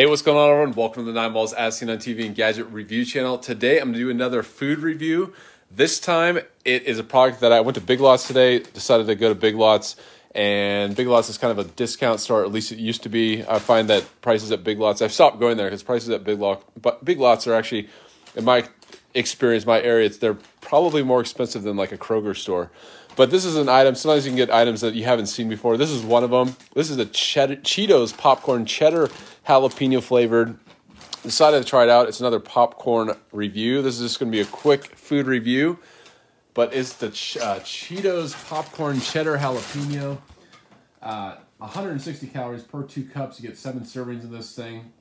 Hey, what's going on, everyone? Welcome to the 9Balls As Seen on TV and Gadget Review Channel. Today, I'm going to do another food review. This time, it is a product that I went to Big Lots today, decided to go to Big Lots, and Big Lots is kind of a discount store, at least it used to be. I find that prices at Big Lots, I've stopped going there because prices at Big Lots are actually, in my experience, my area, they're probably more expensive than like a Kroger store. But this is an item. Sometimes you can get items that you haven't seen before. This is one of them. This is the Cheetos popcorn cheddar jalapeno flavored. Decided to try it out. It's another popcorn review. This is just going to be a quick food review, but it's the Cheetos popcorn cheddar jalapeno. 160 calories per 2 cups. You get 7 servings of this thing.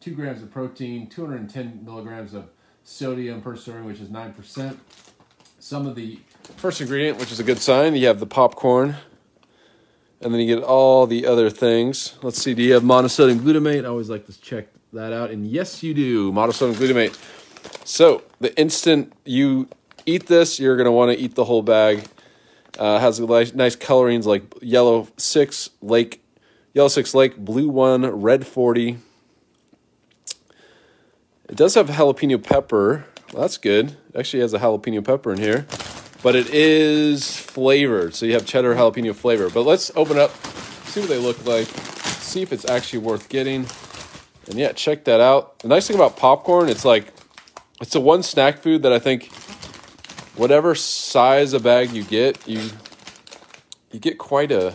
2 grams of protein. 210 milligrams of sodium per serving, which is 9%. Some of the first ingredient, which is a good sign, you have the popcorn, and then you get all the other things. Let's see, do you have monosodium glutamate? I always like to check that out, and yes, you do, monosodium glutamate. So the instant you eat this, you're going to want to eat the whole bag. It has nice colorings like yellow 6 Lake, blue 1, red 40. It does have jalapeno pepper. Well, that's good. It actually has a jalapeno pepper in here. But it is flavored, so you have cheddar jalapeno flavor. But let's open up, see what they look like, see if it's actually worth getting. And yeah, check that out. The nice thing about popcorn, it's the one snack food that I think whatever size a bag you get, you get quite a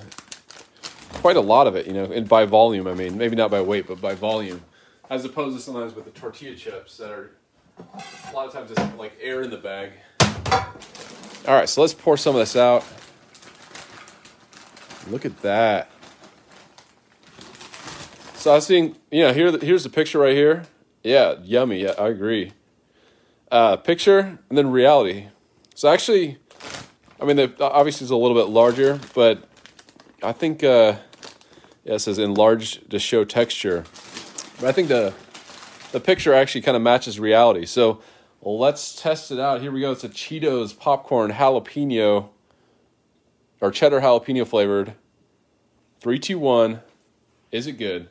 lot of it, you know, and by volume, I mean, maybe not by weight, but by volume. As opposed to sometimes with the tortilla chips that are a lot of times it's like air in the bag. All right, so let's pour some of this out. Look at that. So I was seeing, you know, here's the picture right here. Yeah, yummy. Yeah, I agree. Picture and then reality. So actually, I mean, obviously it's a little bit larger, but I think yeah, it says enlarged to show texture. But I think the picture actually kind of matches reality. So let's test it out. Here we go. It's a Cheetos popcorn jalapeno or cheddar jalapeno flavored. 3, 2, 1. Is it good?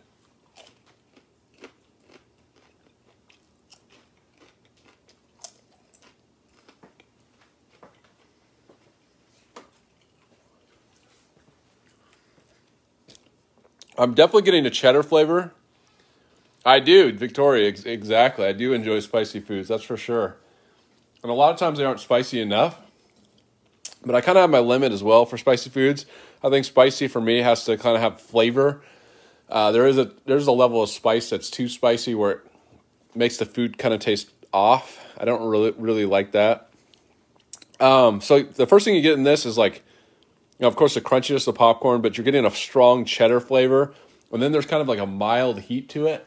I'm definitely getting a cheddar flavor. I do, Victoria, exactly. I do enjoy spicy foods, that's for sure. And a lot of times they aren't spicy enough, but I kind of have my limit as well for spicy foods. I think spicy for me has to kind of have flavor. There's a level of spice that's too spicy where it makes the food kind of taste off. I don't really like that. So the first thing you get in this is like, you know, of course the crunchiness of the popcorn, but you're getting a strong cheddar flavor. And then there's kind of like a mild heat to it.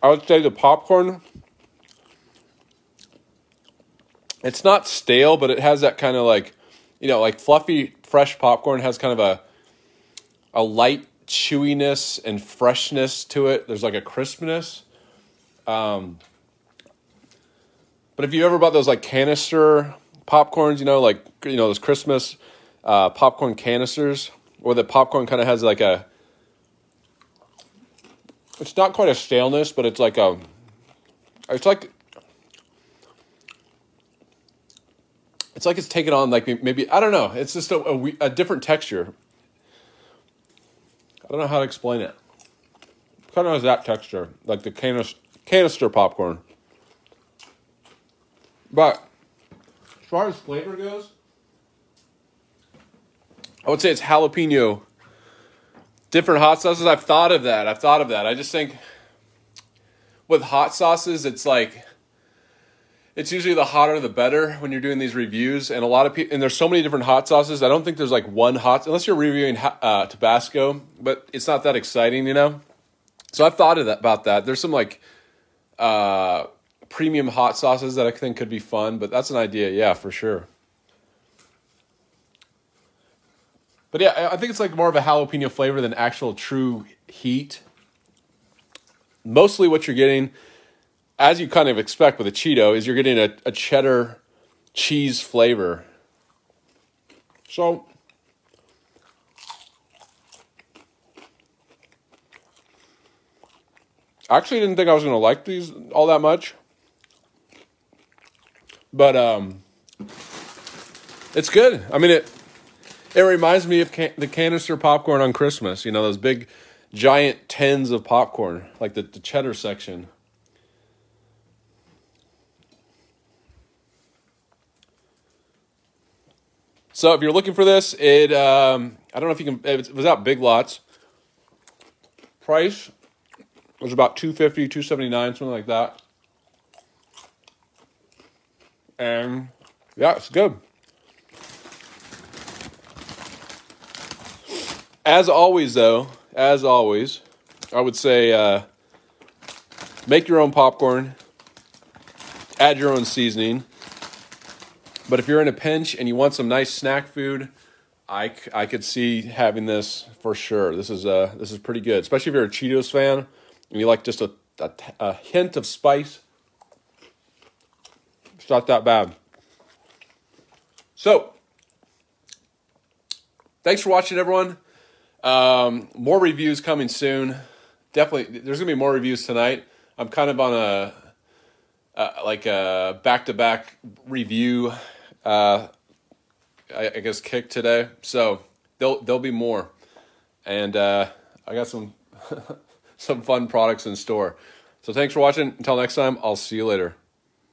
I would say the popcorn, it's not stale, but it has that kind of like, you know, like fluffy, fresh popcorn has kind of a light chewiness and freshness to it. There's like a crispness. But if you ever bought those like canister popcorns, you know, like, you know, those Christmas popcorn canisters, where the popcorn kind of has like a, it's not quite a staleness, but it's like a, it's like it's taken on like maybe, I don't know. It's just a different texture. I don't know how to explain it. It kind of has that texture, like the canister popcorn. But as far as flavor goes, I would say it's jalapeno. Different hot sauces, I've thought of that. I just think with hot sauces, it's like, it's usually the hotter the better when you're doing these reviews. And a lot of people, and there's so many different hot sauces. I don't think there's like one hot, unless you're reviewing Tabasco, but it's not that exciting, you know? So I've thought of that, about that. There's some like premium hot sauces that I think could be fun, but that's an idea. Yeah, for sure. But yeah, I think it's like more of a jalapeno flavor than actual true heat. Mostly what you're getting, as you kind of expect with a Cheeto, is you're getting a cheddar cheese flavor. So I actually didn't think I was going to like these all that much. But it's good. I mean, it reminds me of the canister popcorn on Christmas. You know, those big, giant tins of popcorn, like the cheddar section. So if you're looking for this, I don't know if you can, it was out Big Lots. Price was about $2.50, $2.79, something like that. And yeah, it's good. As always, though, I would say make your own popcorn, add your own seasoning. But if you're in a pinch and you want some nice snack food, I could see having this for sure. This is pretty good, especially if you're a Cheetos fan and you like just a hint of spice. It's not that bad. So, thanks for watching, everyone. More reviews coming soon. Definitely, there's going to be more reviews tonight. I'm kind of on a back-to-back review I guess kick today, so there'll be more, and I got some some fun products in store. So thanks for watching. Until next time, I'll see you later.